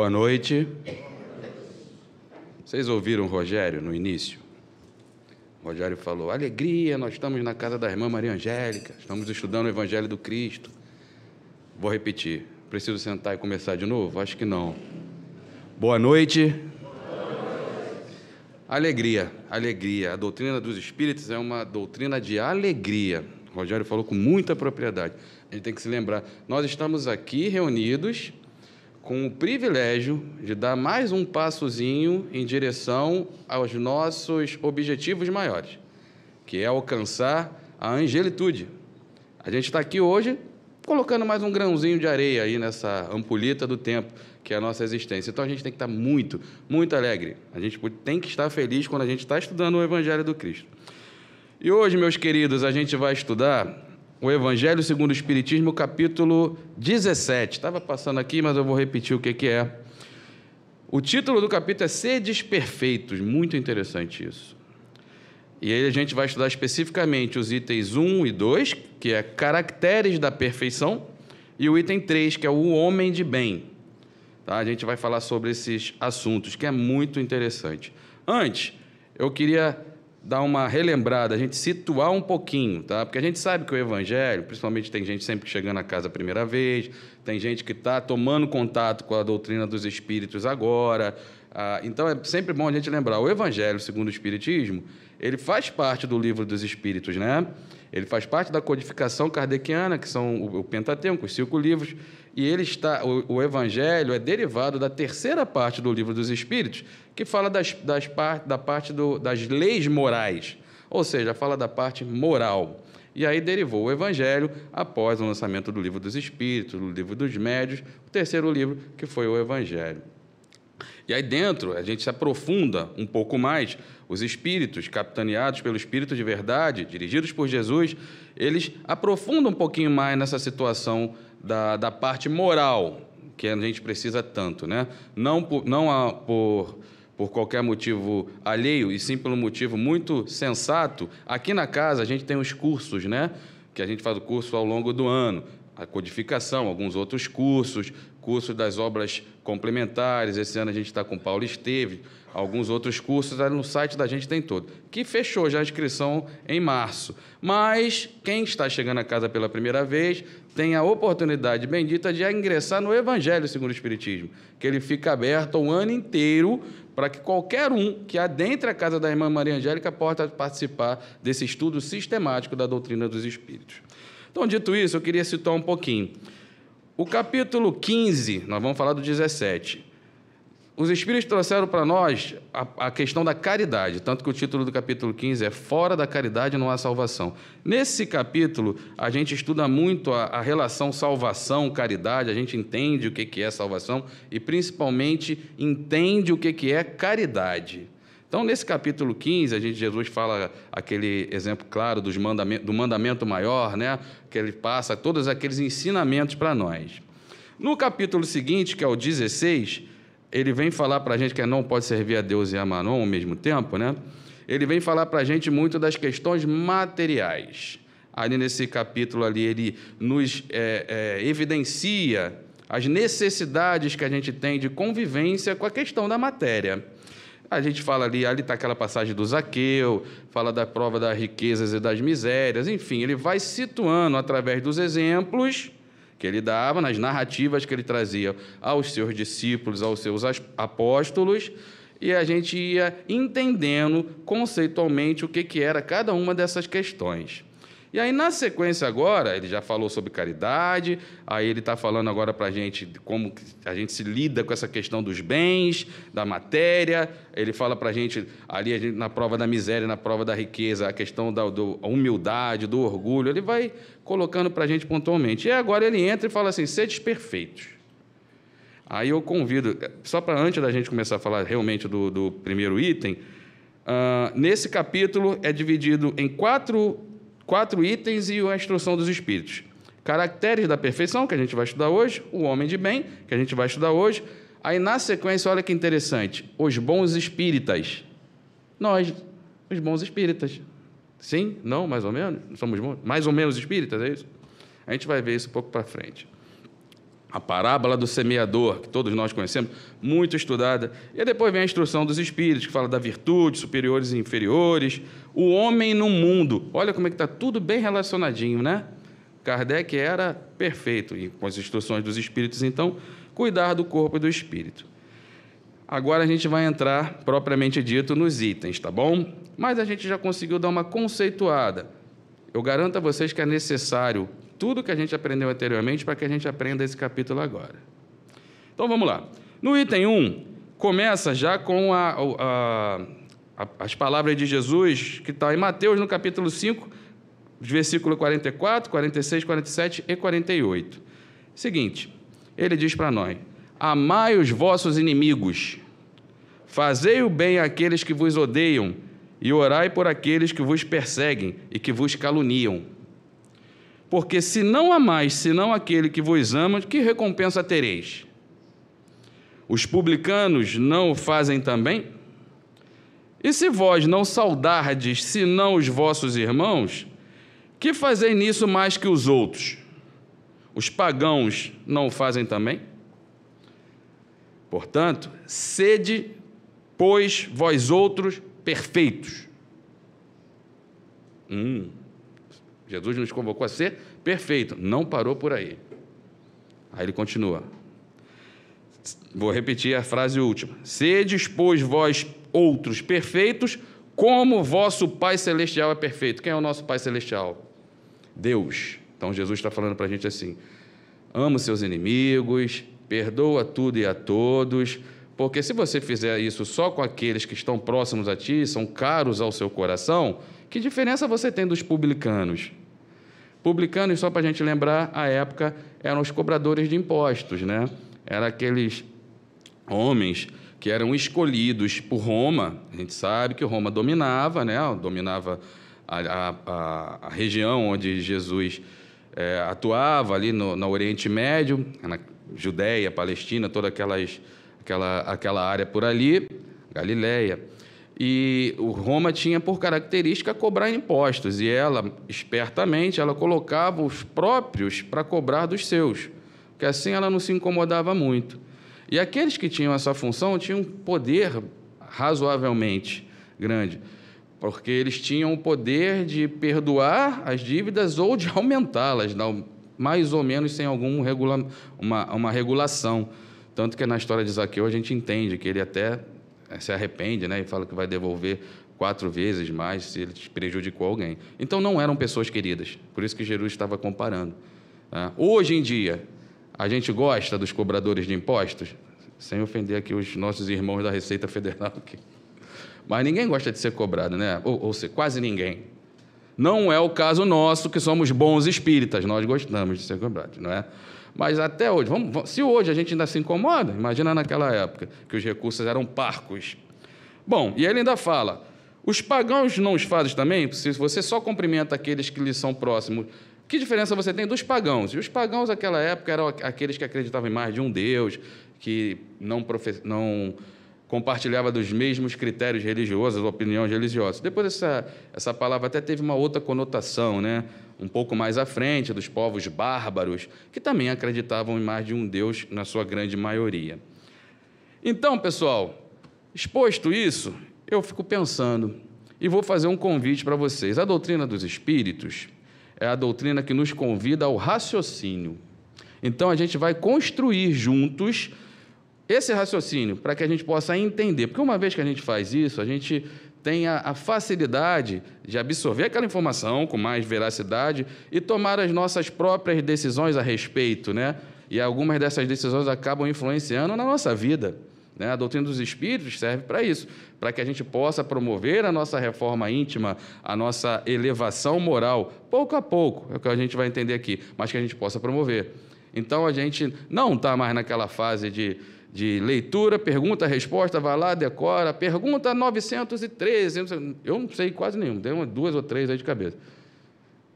Boa noite. Vocês ouviram o Rogério no início? O Rogério falou, alegria, nós estamos na casa da irmã Maria Angélica, estamos estudando o Evangelho do Cristo. Vou repetir, preciso sentar e começar de novo? Acho que não. Boa noite. Alegria, alegria. A doutrina dos Espíritos é uma doutrina de alegria. O Rogério falou com muita propriedade. A gente tem que se lembrar, nós estamos aqui reunidos com o privilégio de dar mais um passozinho em direção aos nossos objetivos maiores, que é alcançar a angelitude. A gente está aqui hoje colocando mais um grãozinho de areia aí nessa ampulheta do tempo, que é a nossa existência. Então, a gente tem que estar muito, muito alegre. A gente tem que estar feliz quando a gente está estudando o Evangelho do Cristo. E hoje, meus queridos, a gente vai estudar o Evangelho segundo o Espiritismo, capítulo 17. Estava passando aqui, mas eu vou repetir o que é. O título do capítulo é Sedes Perfeitos. Muito interessante isso. E aí a gente vai estudar especificamente os itens 1 e 2, que é caracteres da perfeição, e o item 3, que é o homem de bem. Tá? A gente vai falar sobre esses assuntos, que é muito interessante. Antes, eu queria dar uma relembrada, a gente situar um pouquinho, tá? Porque a gente sabe que o Evangelho, principalmente tem gente sempre chegando à casa a primeira vez, tem gente que está tomando contato com a doutrina dos Espíritos agora, então é sempre bom a gente lembrar, o Evangelho segundo o Espiritismo, ele faz parte do Livro dos Espíritos, né? Ele faz parte da codificação kardeciana, que são o Pentateuco, os 5 livros, e ele está, o Evangelho é derivado da terceira parte do Livro dos Espíritos, que fala da parte das leis morais, ou seja, fala da parte moral. E aí derivou o Evangelho após o lançamento do Livro dos Espíritos, do Livro dos Médiuns, o terceiro livro, que foi o Evangelho. E aí dentro, a gente se aprofunda um pouco mais, os espíritos capitaneados pelo Espírito de Verdade, dirigidos por Jesus, eles aprofundam um pouquinho mais nessa situação da parte moral, que a gente precisa tanto, né? Não por qualquer motivo alheio, e sim pelo motivo muito sensato. Aqui na casa a gente tem os cursos, né? Que a gente faz o curso ao longo do ano, a codificação, alguns outros cursos, curso das obras complementares, esse ano a gente está com Paulo Esteves, alguns outros cursos no site da gente tem todo, que fechou já a inscrição em março. Mas quem está chegando à casa pela primeira vez tem a oportunidade bendita de ingressar no Evangelho segundo o Espiritismo, que ele fica aberto o ano inteiro para que qualquer um que adentre a casa da irmã Maria Angélica possa participar desse estudo sistemático da doutrina dos Espíritos. Então, dito isso, eu queria citar um pouquinho. O capítulo 15, nós vamos falar do 17. Os Espíritos trouxeram para nós a questão da caridade, tanto que o título do capítulo 15 é Fora da Caridade não há salvação. Nesse capítulo, a gente estuda muito a relação salvação-caridade, a gente entende o que é salvação e, principalmente, entende o que é caridade. Então, nesse capítulo 15, Jesus fala aquele exemplo claro do mandamento maior, né? Que ele passa todos aqueles ensinamentos para nós. No capítulo seguinte, que é o 16, ele vem falar para a gente que não pode servir a Deus e a Manon ao mesmo tempo, né? Ele vem falar para a gente muito das questões materiais. Ali nesse capítulo, ali, ele nos evidencia as necessidades que a gente tem de convivência com a questão da matéria. A gente fala ali está aquela passagem do Zaqueu, fala da prova das riquezas e das misérias, enfim, ele vai situando através dos exemplos que ele dava, nas narrativas que ele trazia aos seus discípulos, aos seus apóstolos, e a gente ia entendendo conceitualmente o que era cada uma dessas questões. E aí, na sequência agora, ele já falou sobre caridade, aí ele está falando agora para a gente como a gente se lida com essa questão dos bens, da matéria, ele fala para a gente, ali na prova da miséria, na prova da riqueza, a questão da humildade, do orgulho, ele vai colocando para a gente pontualmente. E agora ele entra e fala assim, sedes perfeitos. Aí eu convido, só para antes da gente começar a falar realmente do primeiro item, nesse capítulo é dividido em quatro itens e a instrução dos Espíritos. Caracteres da perfeição, que a gente vai estudar hoje, o homem de bem, que a gente vai estudar hoje. Aí, na sequência, olha que interessante, os bons espíritas. Nós, os bons espíritas. Sim? Não? Mais ou menos? Somos bons? Mais ou menos espíritas, é isso? A gente vai ver isso um pouco para frente. a parábola do semeador, que todos nós conhecemos, muito estudada. E depois vem a instrução dos espíritos, que fala da virtude, superiores e inferiores, o homem no mundo. Olha como é que está tudo bem relacionadinho, né? Kardec era perfeito, e com as instruções dos espíritos, então, cuidar do corpo e do espírito. Agora a gente vai entrar, propriamente dito, nos itens, tá bom? Mas a gente já conseguiu dar uma conceituada. Eu garanto a vocês que é necessário tudo que a gente aprendeu anteriormente para que a gente aprenda esse capítulo agora. Então, vamos lá. No item 1, começa já com as palavras de Jesus, que está em Mateus, no capítulo 5, versículo 44, 46, 47 e 48. Seguinte, ele diz para nós, amai os vossos inimigos, fazei o bem àqueles que vos odeiam e orai por aqueles que vos perseguem e que vos caluniam. Porque se não amais, senão aquele que vos ama, que recompensa tereis? Os publicanos não o fazem também? E se vós não saudardes, senão os vossos irmãos, que fazei nisso mais que os outros? Os pagãos não o fazem também? Portanto, sede, pois, vós outros perfeitos. Jesus nos convocou a ser perfeito, não parou por aí. Aí ele continua. Vou repetir a frase última. Sedes, pois, vós outros perfeitos, como vosso Pai Celestial é perfeito. Quem é o nosso Pai Celestial? Deus. Então, Jesus está falando para a gente assim, ama os seus inimigos, perdoa tudo e a todos, porque se você fizer isso só com aqueles que estão próximos a ti, são caros ao seu coração, que diferença você tem dos publicanos? Publicanos, só para a gente lembrar, à época eram os cobradores de impostos, né? Eram aqueles homens que eram escolhidos por Roma. A gente sabe que Roma dominava, né? Dominava a região onde Jesus atuava, ali no Oriente Médio, na Judéia, Palestina, toda aquela área por ali, Galileia. E o Roma tinha por característica cobrar impostos, e ela, espertamente, ela colocava os próprios para cobrar dos seus, porque assim ela não se incomodava muito. E aqueles que tinham essa função tinham um poder razoavelmente grande, porque eles tinham o poder de perdoar as dívidas ou de aumentá-las, mais ou menos sem alguma regulação. Tanto que na história de Zaqueu a gente entende que ele até se arrepende, né, e fala que vai devolver 4 vezes mais se ele prejudicou alguém. Então, não eram pessoas queridas, por isso que Jesus estava comparando. Hoje em dia, a gente gosta dos cobradores de impostos, sem ofender aqui os nossos irmãos da Receita Federal, aqui. Mas ninguém gosta de ser cobrado, né? Ou seja, quase ninguém. Não é o caso nosso, que somos bons espíritas, nós gostamos de ser cobrados, não é? Mas até hoje, se hoje a gente ainda se incomoda, imagina naquela época, que os recursos eram parcos. Bom, e ele ainda fala, os pagãos não os fazem também? Se você só cumprimenta aqueles que lhe são próximos, que diferença você tem dos pagãos? E os pagãos, naquela época, eram aqueles que acreditavam em mais de um Deus, que não compartilhava dos mesmos critérios religiosos, opiniões religiosas. Depois, essa palavra até teve uma outra conotação, né? Um pouco mais à frente, dos povos bárbaros, que também acreditavam em mais de um Deus, na sua grande maioria. Então, pessoal, exposto isso, eu fico pensando, e vou fazer um convite para vocês. A doutrina dos espíritos é a doutrina que nos convida ao raciocínio. Então, a gente vai construir juntos esse raciocínio, para que a gente possa entender, porque uma vez que a gente faz isso, a gente tem a facilidade de absorver aquela informação com mais veracidade e tomar as nossas próprias decisões a respeito, né? E algumas dessas decisões acabam influenciando na nossa vida, né? A doutrina dos espíritos serve para isso, para que a gente possa promover a nossa reforma íntima, a nossa elevação moral, pouco a pouco, é o que a gente vai entender aqui, mas que a gente possa promover. Então, a gente não está mais naquela fase de leitura, pergunta, resposta, vai lá, decora, pergunta 913, eu não sei quase nenhum, tem 2 ou 3 aí de cabeça.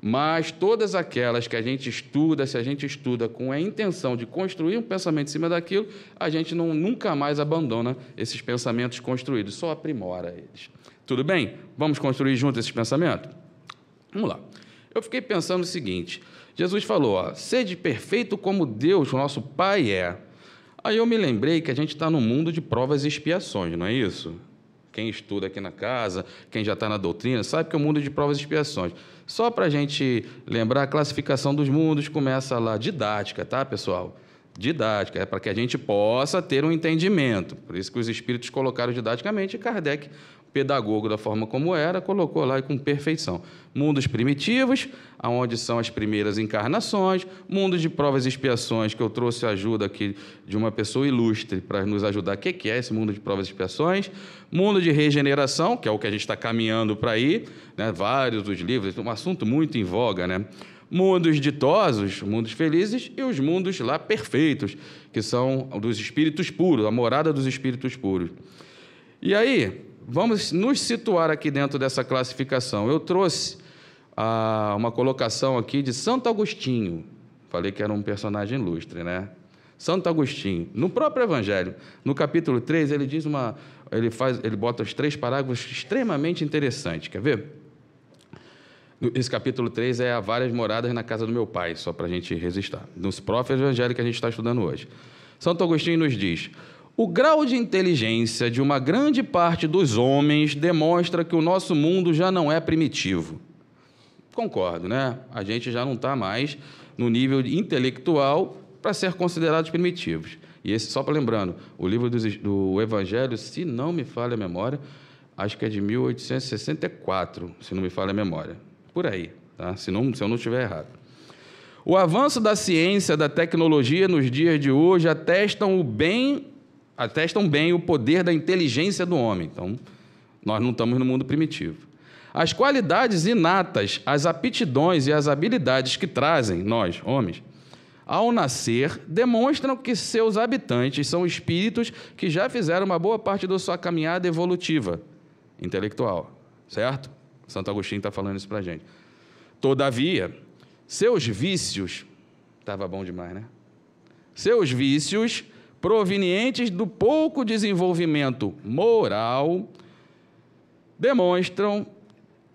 Mas todas aquelas que a gente estuda, se a gente estuda com a intenção de construir um pensamento em cima daquilo, a gente nunca mais abandona esses pensamentos construídos, só aprimora eles. Tudo bem? Vamos construir juntos esses pensamentos? Vamos lá. Eu fiquei pensando o seguinte, Jesus falou, ó, sede perfeito como Deus, o nosso Pai é. Aí eu me lembrei que a gente está num mundo de provas e expiações, não é isso? Quem estuda aqui na casa, quem já está na doutrina, sabe que é um mundo de provas e expiações. Só para a gente lembrar, a classificação dos mundos começa lá, didática, tá, pessoal? Didática, é para que a gente possa ter um entendimento. Por isso que os espíritos colocaram didaticamente, e Kardec, pedagogo da forma como era, colocou lá com perfeição. Mundos primitivos, onde são as primeiras encarnações, mundos de provas e expiações, que eu trouxe a ajuda aqui de uma pessoa ilustre para nos ajudar. O que é esse mundo de provas e expiações? Mundo de regeneração, que é o que a gente está caminhando para aí, né? Vários dos livros, um assunto muito em voga, né? Mundos ditosos, mundos felizes, e os mundos lá perfeitos, que são dos espíritos puros, a morada dos espíritos puros. E aí, vamos nos situar aqui dentro dessa classificação. Eu trouxe uma colocação aqui de Santo Agostinho. Falei que era um personagem ilustre, né? Santo Agostinho, no próprio Evangelho, no capítulo 3, ele diz ele bota os 3 parágrafos extremamente interessantes. Quer ver? Esse capítulo 3 é a várias moradas na casa do meu pai, só para a gente registrar. Nos próprios Evangelhos que a gente está estudando hoje. Santo Agostinho nos diz: o grau de inteligência de uma grande parte dos homens demonstra que o nosso mundo já não é primitivo. Concordo, né? A gente já não está mais no nível intelectual para ser considerados primitivos. E esse, só para lembrando, o livro do Evangelho, se não me falha a memória, acho que é de 1864, se não me falha a memória. Por aí, tá? Se eu não estiver errado. O avanço da ciência, da tecnologia nos dias de hoje atestam bem o poder da inteligência do homem. Então, nós não estamos no mundo primitivo. As qualidades inatas, as aptidões e as habilidades que trazem nós, homens, ao nascer, demonstram que seus habitantes são espíritos que já fizeram uma boa parte da sua caminhada evolutiva, intelectual, certo? Santo Agostinho está falando isso para a gente. Todavia, seus vícios... Estava bom demais, né? Seus vícios... provenientes do pouco desenvolvimento moral, demonstram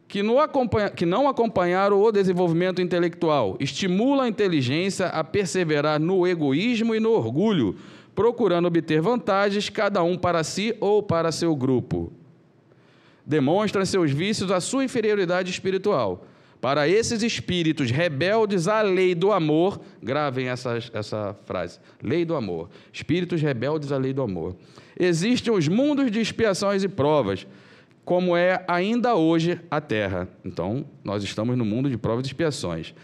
que não acompanharam o desenvolvimento intelectual, estimula a inteligência a perseverar no egoísmo e no orgulho, procurando obter vantagens, cada um para si ou para seu grupo. Demonstram seus vícios a sua inferioridade espiritual. Para esses espíritos rebeldes à lei do amor, gravem essa frase, lei do amor, espíritos rebeldes à lei do amor, existem os mundos de expiações e provas, como é ainda hoje a Terra. Então, nós estamos no mundo de provas e expiações,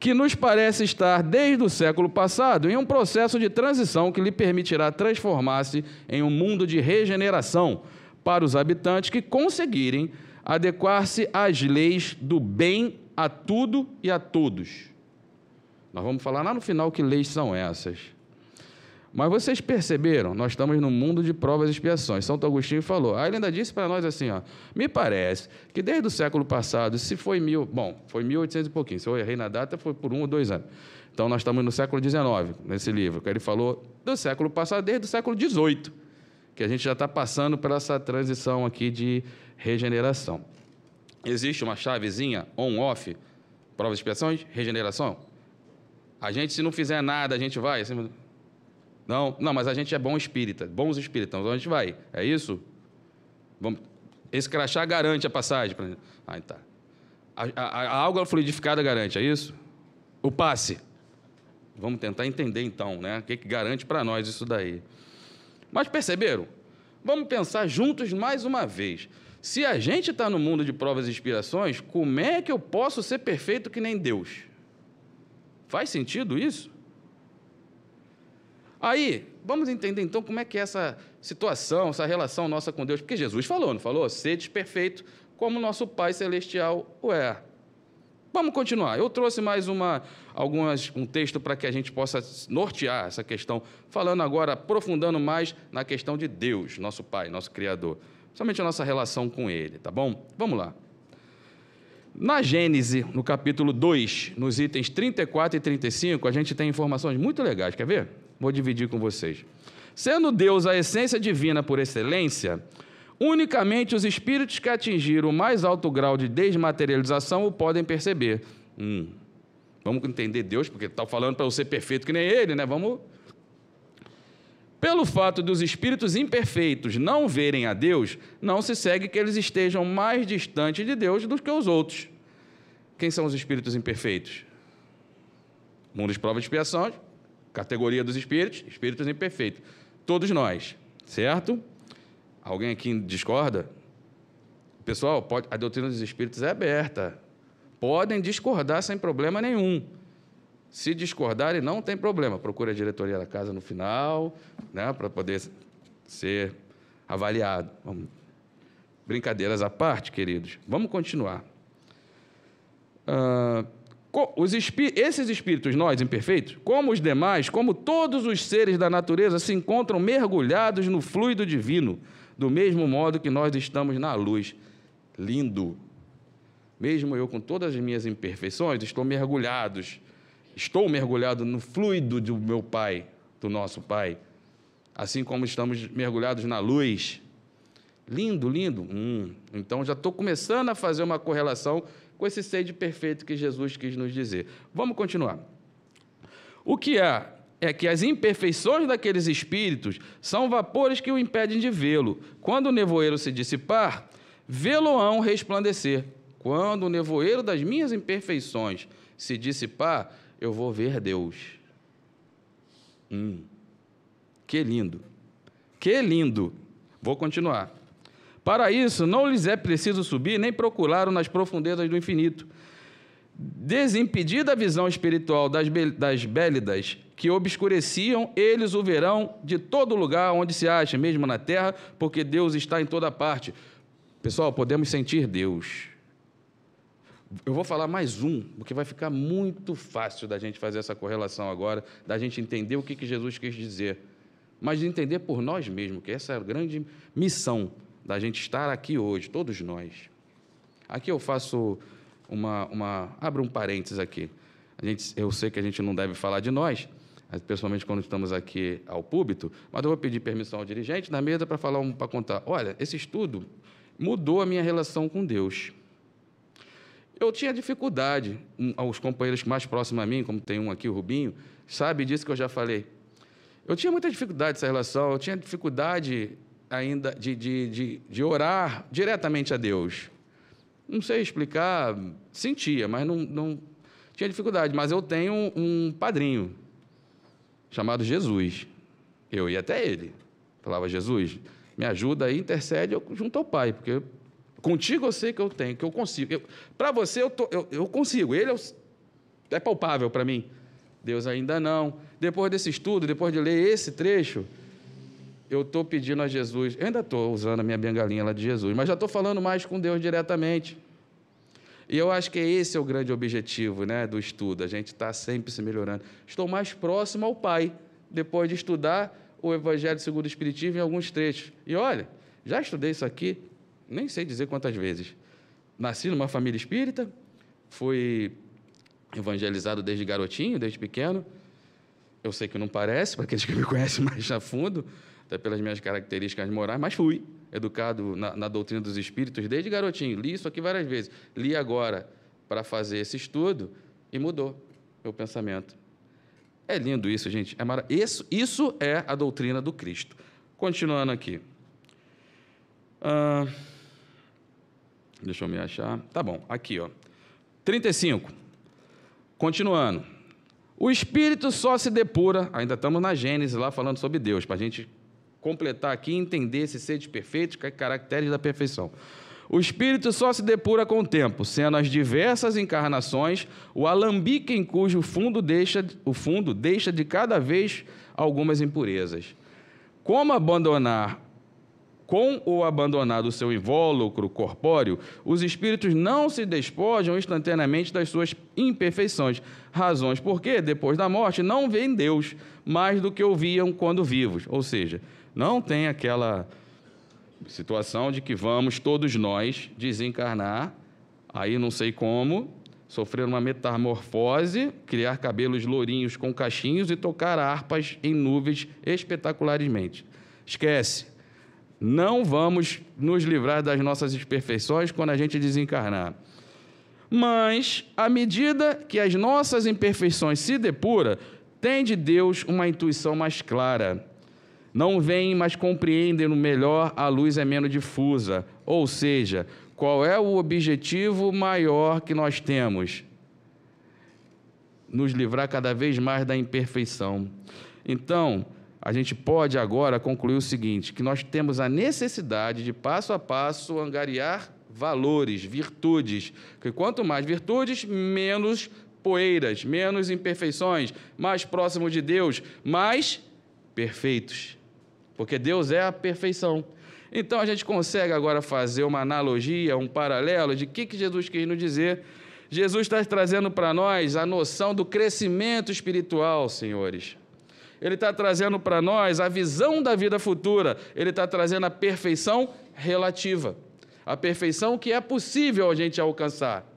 que nos parece estar, desde o século passado, em um processo de transição que lhe permitirá transformar-se em um mundo de regeneração para os habitantes que conseguirem adequar-se às leis do bem a tudo e a todos. Nós vamos falar lá no final que leis são essas. Mas vocês perceberam, nós estamos num mundo de provas e expiações. Santo Agostinho falou, aí ele ainda disse para nós assim, ó, me parece que desde o século passado, se foi foi 1800 e pouquinho, se eu errei na data, foi por 1 ou 2 anos. Então, nós estamos no século XIX, nesse livro, que ele falou do século passado, desde o século XVIII, que a gente já está passando por essa transição aqui de regeneração. Existe uma chavezinha on-off, provas e expiações, regeneração. A gente, se não fizer nada, a gente vai? Assim, não, mas a gente é bom espírita, bons espíritas, então a gente vai, é isso? Vamos, esse crachá garante a passagem. Ah, tá. A água fluidificada garante, é isso? O passe. Vamos tentar entender, então, né? O que que garante para nós isso daí. Mas perceberam? Vamos pensar juntos mais uma vez. Se a gente está no mundo de provas e expiações, como é que eu posso ser perfeito que nem Deus? Faz sentido isso? Aí, vamos entender então como é que é essa situação, essa relação nossa com Deus, porque Jesus falou, não falou? Sede perfeito como nosso Pai Celestial o é. Vamos continuar. Eu trouxe mais um texto para que a gente possa nortear essa questão, falando agora, aprofundando mais na questão de Deus, nosso Pai, nosso Criador. Somente a nossa relação com Ele, tá bom? Vamos lá. Na Gênesis, no capítulo 2, nos itens 34 e 35, a gente tem informações muito legais, quer ver? Vou dividir com vocês. Sendo Deus a essência divina por excelência, unicamente os espíritos que atingiram o mais alto grau de desmaterialização o podem perceber. Vamos entender Deus, porque está falando para eu ser perfeito que nem Ele, né? Vamos... Pelo fato dos espíritos imperfeitos não verem a Deus, não se segue que eles estejam mais distantes de Deus do que os outros. Quem são os espíritos imperfeitos? Mundo de prova e expiação, categoria dos espíritos, espíritos imperfeitos. Todos nós, certo? Alguém aqui discorda? Pessoal, pode, a doutrina dos espíritos é aberta. Podem discordar sem problema nenhum. Se discordarem, não tem problema. Procure a diretoria da casa no final, né, para poder ser avaliado. Vamos. Brincadeiras à parte, queridos. Vamos continuar. Esses espíritos, nós, imperfeitos, como os demais, como todos os seres da natureza, se encontram mergulhados no fluido divino, do mesmo modo que nós estamos na luz. Lindo! Mesmo eu, com todas as minhas imperfeições, estou mergulhado no fluido do meu Pai, do nosso Pai, assim como estamos mergulhados na luz. Lindo, lindo. Então, já estou começando a fazer uma correlação com esse sede perfeito que Jesus quis nos dizer. Vamos continuar. O que há é que as imperfeições daqueles espíritos são vapores que o impedem de vê-lo. Quando o nevoeiro se dissipar, vê-lo-ão resplandecer. Quando o nevoeiro das minhas imperfeições se dissipar, eu vou ver Deus. Que lindo! Que lindo! Vou continuar. Para isso, não lhes é preciso subir nem procurá-lo nas profundezas do infinito. Desimpedida a visão espiritual das bélidas que obscureciam, eles o verão de todo lugar onde se acha, mesmo na terra, porque Deus está em toda parte. Pessoal, podemos sentir Deus. Eu vou falar mais um, porque vai ficar muito fácil da gente fazer essa correlação agora, da gente entender o que Jesus quis dizer, mas de entender por nós mesmos, que essa é a grande missão da gente estar aqui hoje, todos nós. Aqui eu faço abro um parênteses aqui. Eu sei que a gente não deve falar de nós, principalmente quando estamos aqui ao púlpito, mas eu vou pedir permissão ao dirigente da mesa para falar, para contar. Olha, esse estudo mudou a minha relação com Deus. Eu tinha dificuldade, aos companheiros mais próximos a mim, como tem um aqui, o Rubinho, sabe disso que eu já falei. Eu tinha muita dificuldade nessa relação, eu tinha dificuldade ainda de orar diretamente a Deus. Não sei explicar, sentia, mas não tinha dificuldade. Mas eu tenho um padrinho chamado Jesus. Eu ia até ele, falava: Jesus, me ajuda aí, intercede, eu junto ao Pai, porque... Contigo eu sei que eu tenho, que eu consigo. Para você, eu consigo. Ele é palpável para mim. Deus ainda não. Depois desse estudo, depois de ler esse trecho, eu estou pedindo a Jesus. Eu ainda estou usando a minha bengalinha lá de Jesus, mas já estou falando mais com Deus diretamente. E eu acho que esse é o grande objetivo, né, do estudo. A gente está sempre se melhorando. Estou mais próximo ao Pai, depois de estudar o Evangelho segundo o Espiritismo em alguns trechos. E olha, já estudei isso aqui, nem sei dizer quantas vezes. Nasci numa família espírita, fui evangelizado desde garotinho, desde pequeno. Eu sei que não parece, para aqueles que me conhecem mais a fundo, até pelas minhas características morais, mas fui educado na doutrina dos espíritos desde garotinho. Li isso aqui várias vezes. Li agora para fazer esse estudo e mudou meu pensamento. É lindo isso, gente. É isso é a doutrina do Cristo. Continuando aqui. Deixa eu me achar. Tá bom, aqui, ó. 35. Continuando. O espírito só se depura, ainda estamos na Gênesis lá falando sobre Deus, para a gente completar aqui e entender esses seres perfeitos, caracteres da perfeição. O espírito só se depura com o tempo, sendo as diversas encarnações o alambique em cujo fundo deixa de cada vez algumas impurezas. Com o abandonado seu invólucro corpóreo, os espíritos não se despojam instantaneamente das suas imperfeições, razões porque, depois da morte, não veem Deus mais do que o viam quando vivos. Ou seja, não tem aquela situação de que vamos todos nós desencarnar, aí não sei como, sofrer uma metamorfose, criar cabelos lourinhos com cachinhos e tocar harpas em nuvens espetacularmente. Esquece! Não vamos nos livrar das nossas imperfeições quando a gente desencarnar. Mas, à medida que as nossas imperfeições se depuram, tem de Deus uma intuição mais clara. Não veem, mas compreendem no melhor, a luz é menos difusa. Ou seja, qual é o objetivo maior que nós temos? Nos livrar cada vez mais da imperfeição. Então, a gente pode agora concluir o seguinte, que nós temos a necessidade de, passo a passo, angariar valores, virtudes, porque quanto mais virtudes, menos poeiras, menos imperfeições, mais próximo de Deus, mais perfeitos, porque Deus é a perfeição. Então, a gente consegue agora fazer uma analogia, um paralelo de o que Jesus quis nos dizer. Jesus está trazendo para nós a noção do crescimento espiritual, senhores. Ele está trazendo para nós a visão da vida futura, ele está trazendo a perfeição relativa. A perfeição que é possível a gente alcançar.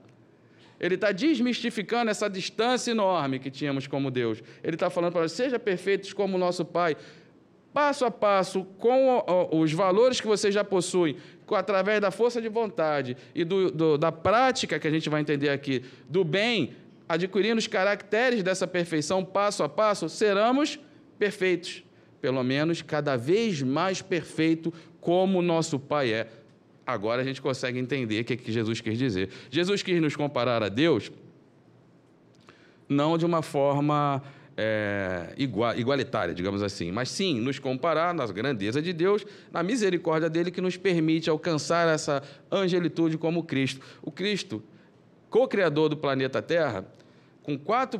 Ele está desmistificando essa distância enorme que tínhamos como Deus. Ele está falando para nós, seja perfeitos como o nosso Pai. Passo a passo, com os valores que vocês já possuem, através da força de vontade e da prática que a gente vai entender aqui, do bem, adquirindo os caracteres dessa perfeição, passo a passo, seremos perfeitos. Pelo menos, cada vez mais perfeito como o nosso Pai é. Agora a gente consegue entender o que é que Jesus quis dizer. Jesus quis nos comparar a Deus, não de uma forma igualitária, digamos assim, mas sim nos comparar na grandeza de Deus, na misericórdia dele que nos permite alcançar essa angelitude como Cristo. O Cristo, co-criador do planeta Terra,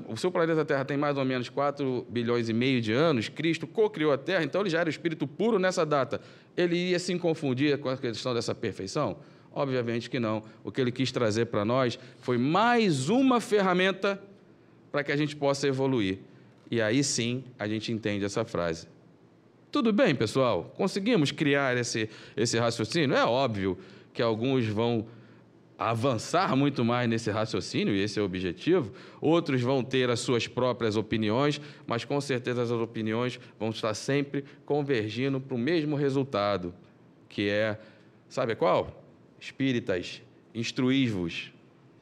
o seu planeta Terra tem mais ou menos 4 bilhões e meio de anos, Cristo co-criou a Terra, então ele já era o espírito puro nessa data. Ele ia se confundir com a questão dessa perfeição? Obviamente que não. O que ele quis trazer para nós foi mais uma ferramenta para que a gente possa evoluir. E aí sim a gente entende essa frase. Tudo bem, pessoal? Conseguimos criar esse raciocínio? É óbvio que alguns vão avançar muito mais nesse raciocínio, e esse é o objetivo, outros vão ter as suas próprias opiniões, mas com certeza as opiniões vão estar sempre convergindo para o mesmo resultado, que é, sabe qual? Espíritas, instruí-vos.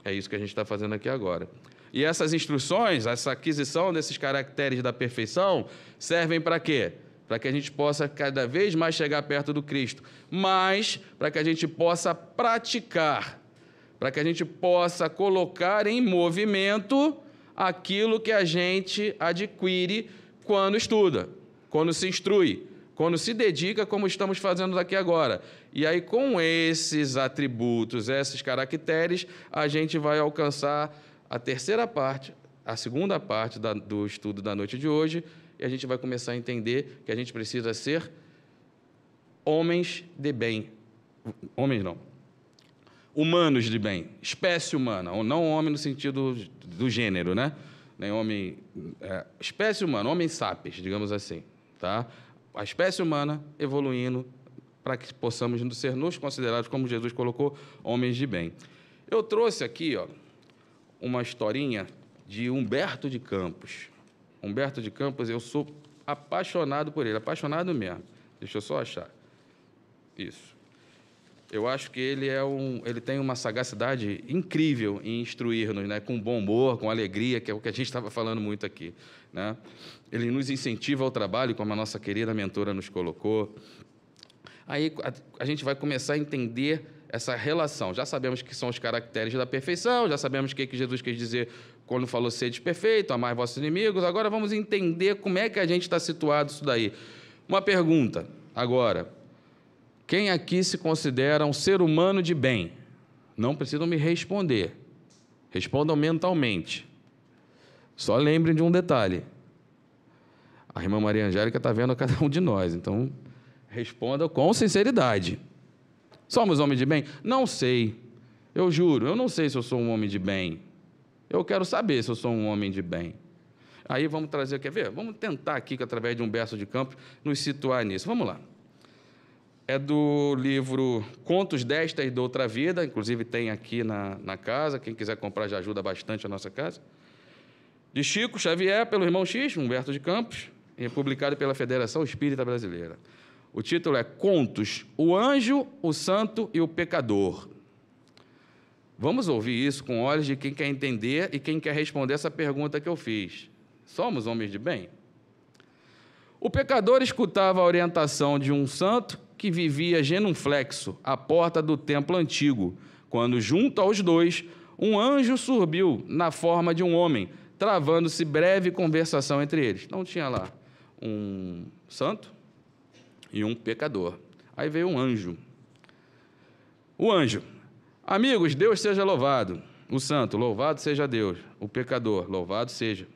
É isso que a gente está fazendo aqui agora. E essas instruções, essa aquisição desses caracteres da perfeição, servem para quê? Para que a gente possa cada vez mais chegar perto do Cristo, mas para que a gente possa praticar, para que a gente possa colocar em movimento aquilo que a gente adquire quando estuda, quando se instrui, quando se dedica, como estamos fazendo daqui agora. E aí, com esses atributos, esses caracteres, a gente vai alcançar a terceira parte, a segunda parte do estudo da noite de hoje, e a gente vai começar a entender que a gente precisa ser homens de bem. Homens não. Humanos de bem, espécie humana, ou não homem no sentido do gênero, né? Nem homem, espécie humana, homem sapiens, digamos assim, tá? A espécie humana evoluindo para que possamos nos considerados, como Jesus colocou, homens de bem. Eu trouxe aqui, ó, uma historinha de Humberto de Campos. Humberto de Campos, eu sou apaixonado por ele, apaixonado mesmo. Deixa eu só achar. Isso. Eu acho que ele tem uma sagacidade incrível em instruir-nos, né? Com bom humor, com alegria, que é o que a gente estava falando muito aqui, né? Ele nos incentiva ao trabalho, como a nossa querida mentora nos colocou. Aí a gente vai começar a entender essa relação. Já sabemos que são os caracteres da perfeição, já sabemos o que Jesus quis dizer quando falou sede perfeito, amai vossos inimigos. Agora vamos entender como é que a gente está situado isso daí. Uma pergunta agora. Quem aqui se considera um ser humano de bem? Não precisam me responder. Respondam mentalmente. Só lembrem de um detalhe. A irmã Maria Angélica está vendo cada um de nós, então respondam com sinceridade. Somos homens de bem? Não sei. Eu juro, eu não sei se eu sou um homem de bem. Eu quero saber se eu sou um homem de bem. Aí vamos trazer, quer ver? Vamos tentar aqui, através de Humberto de Campos, nos situar nisso. Vamos lá. É do livro Contos desta e da outra vida, inclusive tem aqui na casa, quem quiser comprar já ajuda bastante a nossa casa, de Chico Xavier, pelo irmão X, Humberto de Campos, e publicado pela Federação Espírita Brasileira. O título é Contos, o Anjo, o Santo e o Pecador. Vamos ouvir isso com olhos de quem quer entender e quem quer responder essa pergunta que eu fiz. Somos homens de bem? O pecador escutava a orientação de um santo que vivia genuflexo à porta do templo antigo, quando, junto aos dois, um anjo subiu na forma de um homem, travando-se breve conversação entre eles. Então tinha lá um santo e um pecador. Aí veio um anjo. O anjo: amigos, Deus seja louvado. O santo: louvado seja Deus. O pecador: louvado seja.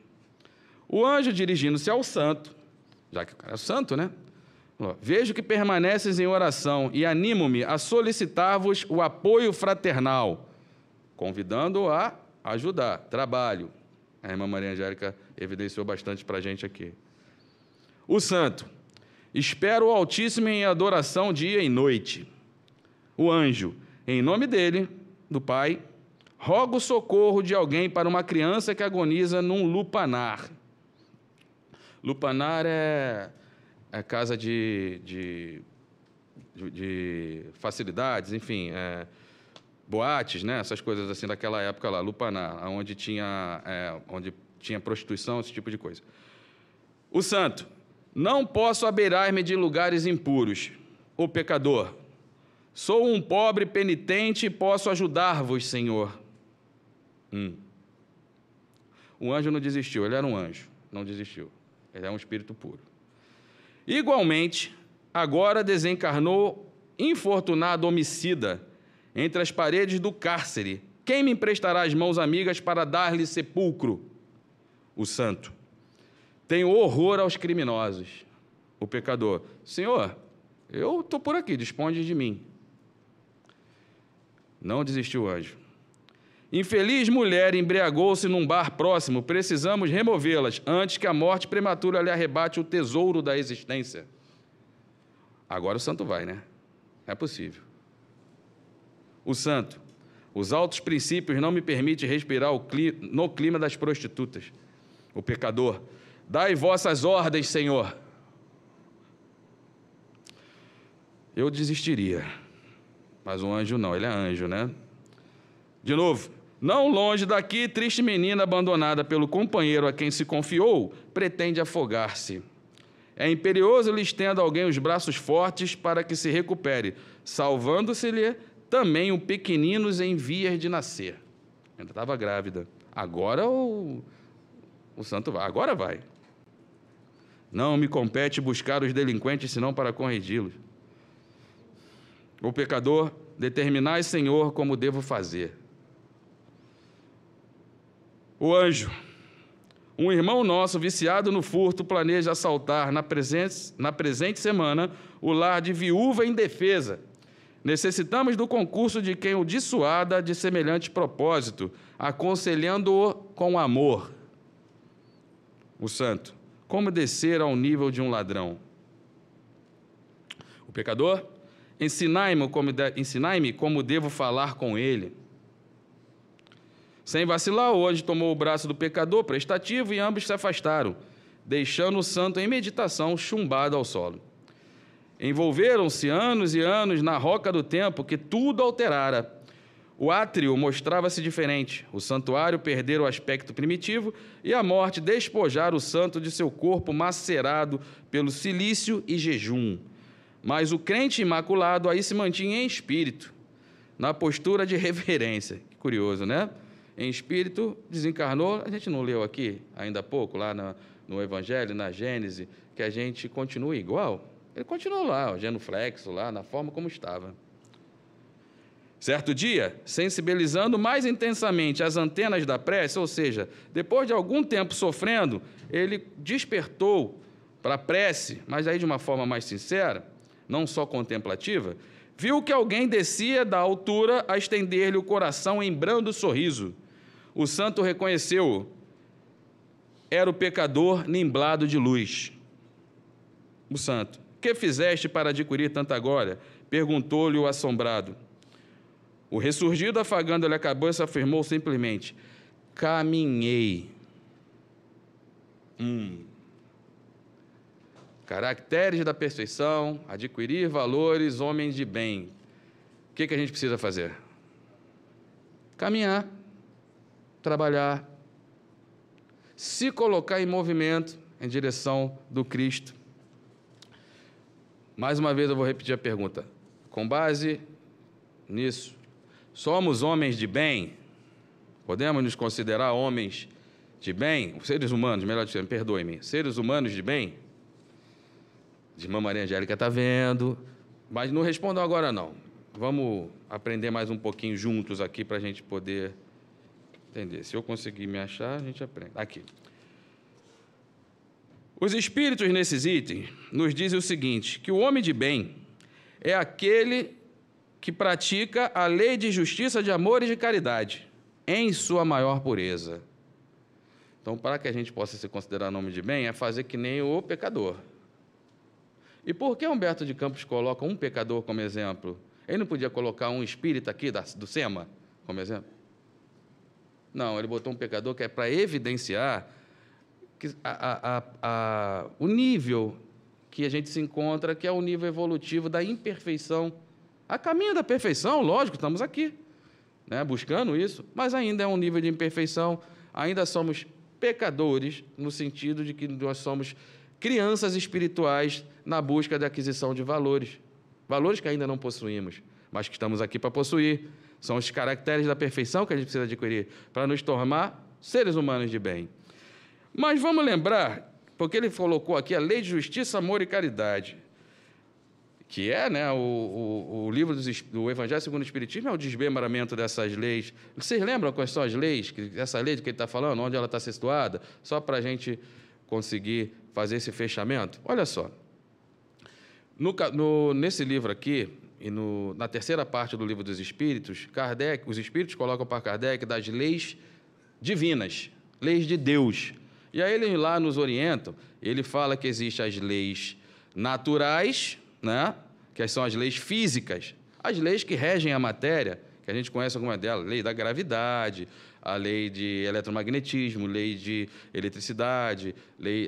O anjo, dirigindo-se ao santo, já que o cara é santo, né? Vejo que permaneces em oração e animo-me a solicitar-vos o apoio fraternal, convidando-o a ajudar. Trabalho. A irmã Maria Angélica evidenciou bastante para a gente aqui. O santo: espero o Altíssimo em adoração dia e noite. O anjo: em nome dele, do Pai, rogo socorro de alguém para uma criança que agoniza num lupanar. Lupanar é casa de facilidades, enfim, boates, né? Essas coisas assim daquela época lá, lupanar, onde tinha prostituição, esse tipo de coisa. O santo: não posso abeirar-me de lugares impuros. O pecador: sou um pobre penitente e posso ajudar-vos, Senhor. O anjo não desistiu, ele era um anjo, não desistiu. Ele é um espírito puro. Igualmente, agora desencarnou infortunado homicida entre as paredes do cárcere. Quem me emprestará as mãos amigas para dar-lhe sepulcro? O santo: tenho horror aos criminosos. O pecador: Senhor, eu estou por aqui, disponde de mim. Não desistiu o anjo. Infeliz mulher embriagou-se num bar próximo, precisamos removê-las antes que a morte prematura lhe arrebate o tesouro da existência. Agora o santo vai, né? É possível. O santo: os altos princípios não me permitem respirar no clima das prostitutas. O pecador: dai vossas ordens, Senhor. Eu desistiria, mas o anjo não, ele é anjo, né? De novo: não longe daqui, triste menina abandonada pelo companheiro a quem se confiou, pretende afogar-se. É imperioso lhe estenda alguém os braços fortes para que se recupere, salvando-se-lhe também o pequenino em vias de nascer. Ainda estava grávida. Agora o santo vai. Agora vai. Não me compete buscar os delinquentes, senão para corrigi-los. O pecador: determinai, Senhor, como devo fazer. O anjo: um irmão nosso, viciado no furto, planeja assaltar na presente semana o lar de viúva indefesa. Necessitamos do concurso de quem o dissuada de semelhante propósito, aconselhando-o com amor. O santo: como descer ao nível de um ladrão? O pecador: ensinai-me como devo falar com ele. Sem vacilar, o anjo tomou o braço do pecador prestativo e ambos se afastaram, deixando o santo em meditação, chumbado ao solo. Envolveram-se anos e anos na roca do tempo que tudo alterara. O átrio mostrava-se diferente, o santuário perdera o aspecto primitivo e a morte despojara o santo de seu corpo macerado pelo cilício e jejum. Mas o crente imaculado aí se mantinha em espírito, na postura de reverência. Que curioso, né? Em espírito, desencarnou. A gente não leu aqui, ainda há pouco, lá no Evangelho, na Gênesis, que a gente continua igual? Ele continuou lá, ó, genuflexo, lá, na forma como estava. Certo dia, sensibilizando mais intensamente as antenas da prece, ou seja, depois de algum tempo sofrendo, ele despertou para a prece, mas aí de uma forma mais sincera, não só contemplativa, viu que alguém descia da altura a estender-lhe o coração em brando sorriso. O santo reconheceu-o. Era o pecador nimblado de luz. O santo: que fizeste para adquirir tanta glória? Perguntou-lhe o assombrado. O ressurgido, afagando-lhe a cabeça, afirmou simplesmente: caminhei. Caracteres da perfeição, adquirir valores, homens de bem. O que a gente precisa fazer? Caminhar, trabalhar, se colocar em movimento em direção do Cristo. Mais uma vez eu vou repetir a pergunta. Com base nisso, somos homens de bem? Podemos nos considerar homens de bem? Seres humanos, melhor dizendo, perdoe-me. Seres humanos de bem? A irmã Maria Angélica está vendo, mas não respondam agora não. Vamos aprender mais um pouquinho juntos aqui para a gente poder entender. Se eu conseguir me achar, a gente aprende. Aqui. Os espíritos nesses itens nos dizem o seguinte, que o homem de bem é aquele que pratica a lei de justiça, de amor e de caridade, em sua maior pureza. Então, para que a gente possa se considerar homem de bem, é fazer que nem o pecador. E por que Humberto de Campos coloca um pecador como exemplo? Ele não podia colocar um espírita aqui do SEMA como exemplo? Não, ele botou um pecador que é para evidenciar que o nível que a gente se encontra, que é o nível evolutivo da imperfeição. A caminho da perfeição, lógico, estamos aqui, né, buscando isso, mas ainda é um nível de imperfeição, ainda somos pecadores, no sentido de que nós somos crianças espirituais na busca da aquisição de valores, valores que ainda não possuímos, mas que estamos aqui para possuir. São os caracteres da perfeição que a gente precisa adquirir para nos tornar seres humanos de bem. Mas vamos lembrar, porque ele colocou aqui a lei de justiça, amor e caridade, que é, né, o livro do Evangelho segundo o Espiritismo, é o desmembramento dessas leis. Vocês lembram quais são as leis, essa lei de que ele está falando, onde ela está situada? Só para a gente conseguir fazer esse fechamento? Olha só, nesse livro aqui, e na terceira parte do Livro dos Espíritos, Kardec, os Espíritos colocam para Kardec das leis divinas, leis de Deus. E aí ele lá nos orienta, ele fala que existem as leis naturais, né, que são as leis físicas, as leis que regem a matéria, que a gente conhece alguma delas, lei da gravidade, a lei de eletromagnetismo, lei de eletricidade,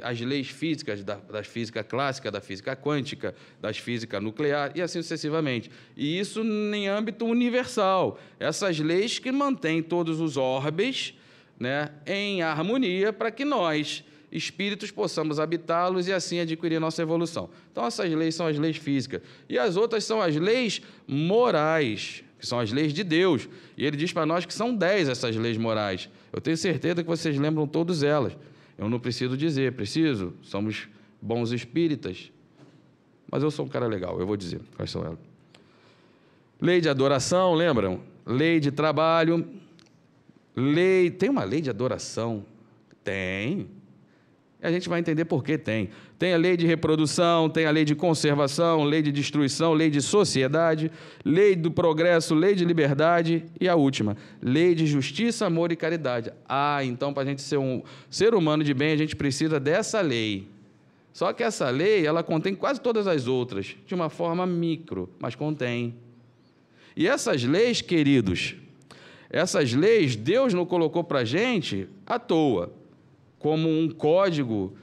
as leis físicas, da física clássica, da física quântica, das físicas nuclear e assim sucessivamente. E isso em âmbito universal. Essas leis que mantêm todos os orbes, né, em harmonia para que nós, espíritos, possamos habitá-los e assim adquirir nossa evolução. Então, essas leis são as leis físicas. E as outras são as leis morais, que são as leis de Deus. E ele diz para nós que são 10 essas leis morais. Eu tenho certeza que vocês lembram todas elas. Eu não preciso dizer, preciso? Somos bons espíritas. Mas eu sou um cara legal, eu vou dizer quais são elas. Lei de adoração, lembram? Lei de trabalho. Lei... Tem uma lei de adoração? Tem. A gente vai entender por que tem. Tem a lei de reprodução, tem a lei de conservação, lei de destruição, lei de sociedade, lei do progresso, lei de liberdade e a última, lei de justiça, amor e caridade. Ah, então para a gente ser um ser humano de bem, a gente precisa dessa lei. Só que essa lei, ela contém quase todas as outras, de uma forma micro, mas contém. E essas leis, queridos, essas leis Deus não colocou para a gente à toa, como um código,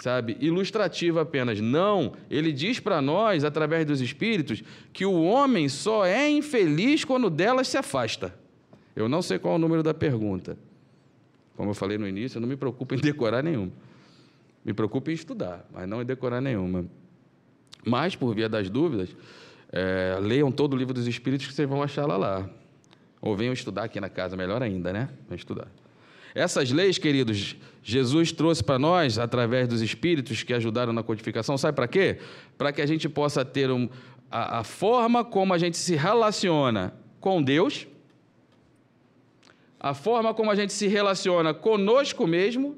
sabe, ilustrativo apenas. Não, ele diz para nós, através dos Espíritos, que o homem só é infeliz quando delas se afasta. Eu não sei qual é o número da pergunta. Como eu falei no início, eu não me preocupo em decorar nenhuma. Me preocupo em estudar, mas não em decorar nenhuma. Mas, por via das dúvidas, leiam todo o Livro dos Espíritos que vocês vão achar lá. Ou venham estudar aqui na casa, melhor ainda, né? Vão estudar. Essas leis, queridos, Jesus trouxe para nós, através dos Espíritos que ajudaram na codificação, sabe para quê? Para que a gente possa ter a forma como a gente se relaciona com Deus, a forma como a gente se relaciona conosco mesmo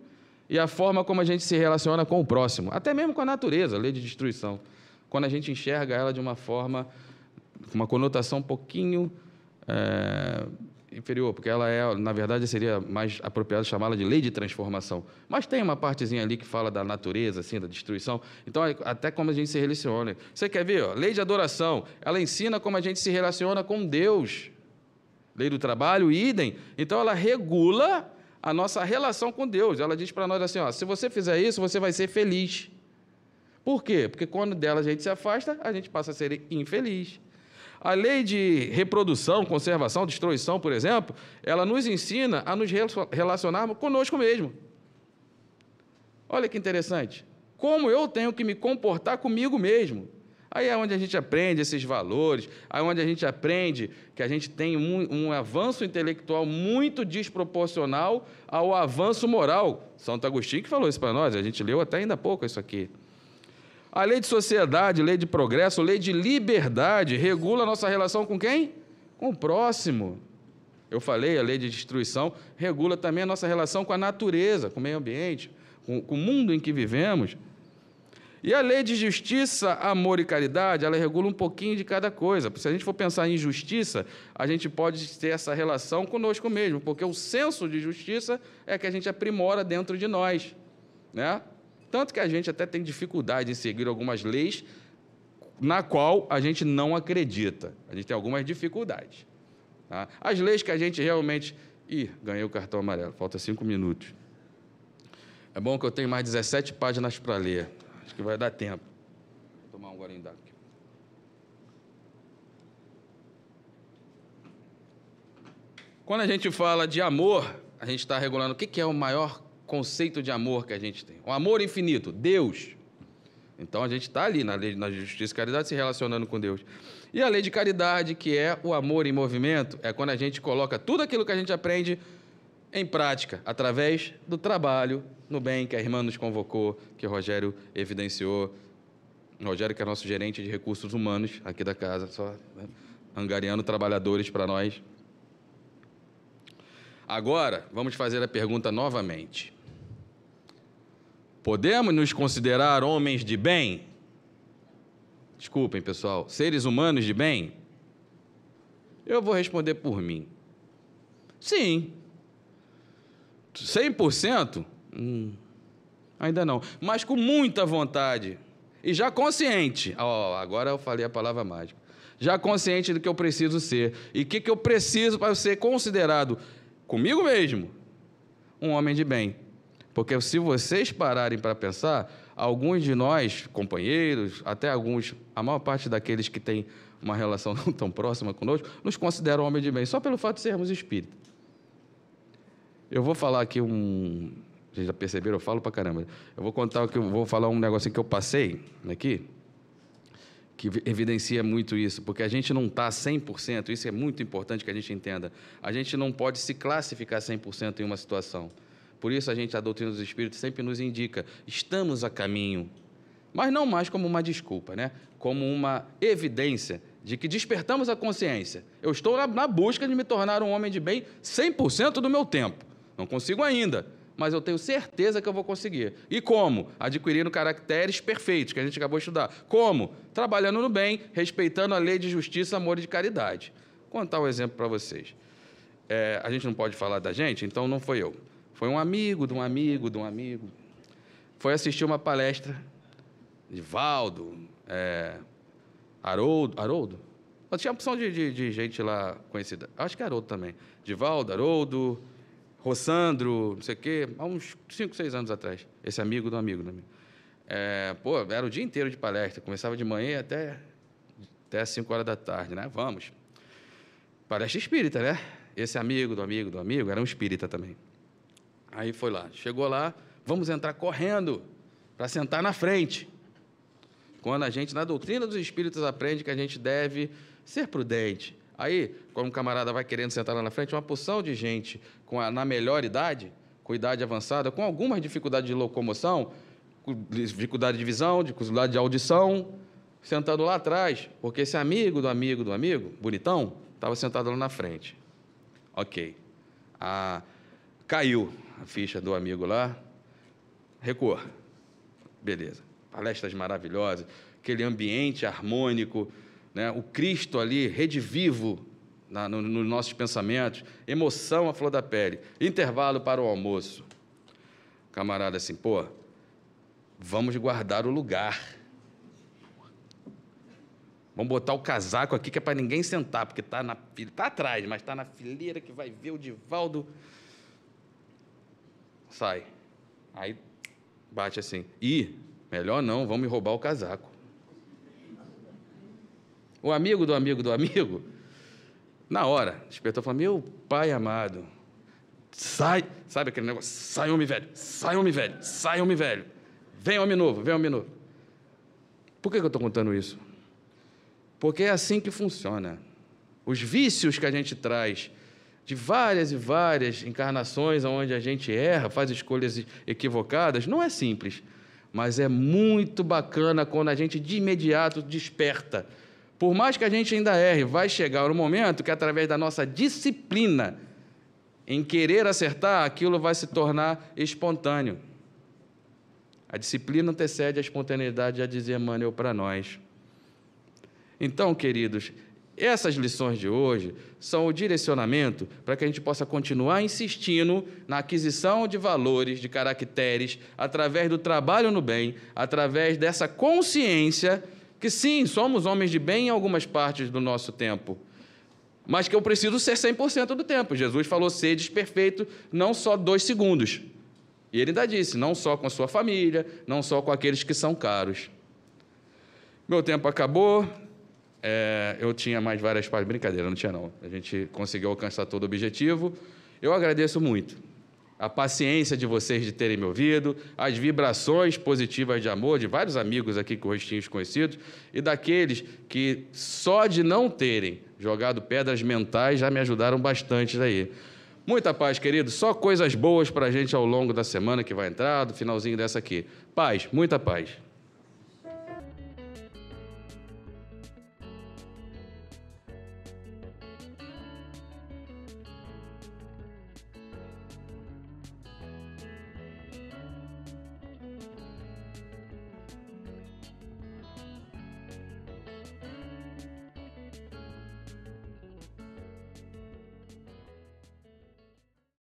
e a forma como a gente se relaciona com o próximo, até mesmo com a natureza, a lei de destruição, quando a gente enxerga ela de uma forma, uma conotação um pouquinho... inferior, porque ela é, na verdade, seria mais apropriado chamá-la de lei de transformação. Mas tem uma partezinha ali que fala da natureza, assim, da destruição. Então, até como a gente se relaciona. Você quer ver? Ó, lei de adoração, ela ensina como a gente se relaciona com Deus. Lei do trabalho, idem. Então, ela regula a nossa relação com Deus. Ela diz para nós assim, ó, se você fizer isso, você vai ser feliz. Por quê? Porque quando dela a gente se afasta, a gente passa a ser infeliz. A lei de reprodução, conservação, destruição, por exemplo, ela nos ensina a nos relacionarmos conosco mesmo. Olha que interessante. Como eu tenho que me comportar comigo mesmo. Aí é onde a gente aprende esses valores, aí é onde a gente aprende que a gente tem um avanço intelectual muito desproporcional ao avanço moral. Santo Agostinho que falou isso para nós, a gente leu até ainda há pouco isso aqui. A lei de sociedade, lei de progresso, lei de liberdade regula a nossa relação com quem? Com o próximo. Eu falei, a lei de destruição regula também a nossa relação com a natureza, com o meio ambiente, com o mundo em que vivemos. E a lei de justiça, amor e caridade, ela regula um pouquinho de cada coisa. Se a gente for pensar em justiça, a gente pode ter essa relação conosco mesmo, porque o senso de justiça é que a gente aprimora dentro de nós, né? Tanto que a gente até tem dificuldade em seguir algumas leis na qual a gente não acredita. A gente tem algumas dificuldades, tá? As leis que a gente realmente... Ih, ganhei o cartão amarelo, falta 5 minutos. É bom que eu tenho mais 17 páginas para ler. Acho que vai dar tempo. Vou tomar um golinho d'água aqui. Quando a gente fala de amor, a gente está regulando o que é o maior conceito de amor que a gente tem. O amor infinito, Deus. Então, a gente está ali na lei de justiça e caridade se relacionando com Deus. E a lei de caridade, que é o amor em movimento, é quando a gente coloca tudo aquilo que a gente aprende em prática, através do trabalho no bem que a irmã nos convocou, que o Rogério evidenciou. O Rogério, que é nosso gerente de recursos humanos aqui da casa, só angariando trabalhadores para nós. Agora, vamos fazer a pergunta novamente. Podemos nos considerar homens de bem? Desculpem, pessoal, seres humanos de bem? Eu vou responder por mim. Sim. 100%? Ainda não, mas com muita vontade e já consciente. Agora eu falei a palavra mágica. Já consciente do que eu preciso ser e o que eu preciso para ser considerado comigo mesmo um homem de bem. Porque se vocês pararem para pensar, alguns de nós, companheiros, até alguns, a maior parte daqueles que têm uma relação não tão próxima conosco, nos consideram homem de bem só pelo fato de sermos espíritas. Eu vou falar aqui Vocês já perceberam? Eu falo pra caramba. Eu vou contar que eu vou falar um negocinho que eu passei aqui, que evidencia muito isso, porque a gente não está 100%, isso é muito importante que a gente entenda. A gente não pode se classificar 100% em uma situação. Por isso, a doutrina dos Espíritos sempre nos indica, estamos a caminho, mas não mais como uma desculpa, né? Como uma evidência de que despertamos a consciência. Eu estou na busca de me tornar um homem de bem 100% do meu tempo. Não consigo ainda, mas eu tenho certeza que eu vou conseguir. E como? Adquirindo caracteres perfeitos, que a gente acabou de estudar. Como? Trabalhando no bem, respeitando a lei de justiça, amor e caridade. Vou contar um exemplo para vocês. A gente não pode falar da gente, então não foi eu. Foi um amigo de um amigo de um amigo. Foi assistir uma palestra, Divaldo, Haroldo? Eu tinha a opção de gente lá conhecida. Acho que é Haroldo também. Divaldo, Haroldo... Rossandro, não sei o quê, há uns 5, 6 anos atrás, esse amigo do amigo. Era o dia inteiro de palestra, começava de manhã até 5 horas da tarde, né? Vamos. Palestra espírita, né? Esse amigo do amigo do amigo era um espírita também. Aí foi lá, chegou lá, vamos entrar correndo para sentar na frente. Quando a gente, na doutrina dos espíritos, aprende que a gente deve ser prudente. Aí, quando um camarada vai querendo sentar lá na frente, uma porção de gente na melhor idade, com idade avançada, com algumas dificuldades de locomoção, dificuldade de visão, dificuldade de audição, sentado lá atrás, porque esse amigo do amigo do amigo, bonitão, estava sentado lá na frente. Ok. Caiu a ficha do amigo lá, recuou. Beleza. Palestras maravilhosas, aquele ambiente harmônico, o Cristo ali, redivivo nos nossos pensamentos, emoção à flor da pele, intervalo para o almoço. O camarada assim, vamos guardar o lugar. Vamos botar o casaco aqui, que é para ninguém sentar, porque está atrás, mas está na fileira que vai ver o Divaldo. Sai. Aí bate assim, melhor não, vão me roubar o casaco. o amigo do amigo do amigo, na hora, despertou e falou, meu pai amado, sai, sabe aquele negócio, sai homem velho, sai homem velho, sai homem velho, vem homem novo, vem homem novo. Por que eu estou contando isso? Porque é assim que funciona. Os vícios que a gente traz de várias e várias encarnações onde a gente erra, faz escolhas equivocadas, não é simples, mas é muito bacana quando a gente de imediato desperta. Por mais que a gente ainda erre, vai chegar um momento que, através da nossa disciplina em querer acertar, aquilo vai se tornar espontâneo. A disciplina antecede a espontaneidade, já dizia Emmanuel para nós. Então, queridos, essas lições de hoje são o direcionamento para que a gente possa continuar insistindo na aquisição de valores, de caracteres, através do trabalho no bem, através dessa consciência que, sim, somos homens de bem em algumas partes do nosso tempo, mas que eu preciso ser 100% do tempo. Jesus falou, sedes perfeito, não só 2 segundos. E ele ainda disse, não só com a sua família, não só com aqueles que são caros. Meu tempo acabou. Eu tinha mais várias partes. Brincadeira, não tinha não. A gente conseguiu alcançar todo o objetivo. Eu agradeço muito a paciência de vocês de terem me ouvido, as vibrações positivas de amor de vários amigos aqui com rostinhos conhecidos e daqueles que só de não terem jogado pedras mentais já me ajudaram bastante daí. Muita paz, querido. Só coisas boas para a gente ao longo da semana que vai entrar, do finalzinho dessa aqui. Paz, muita paz.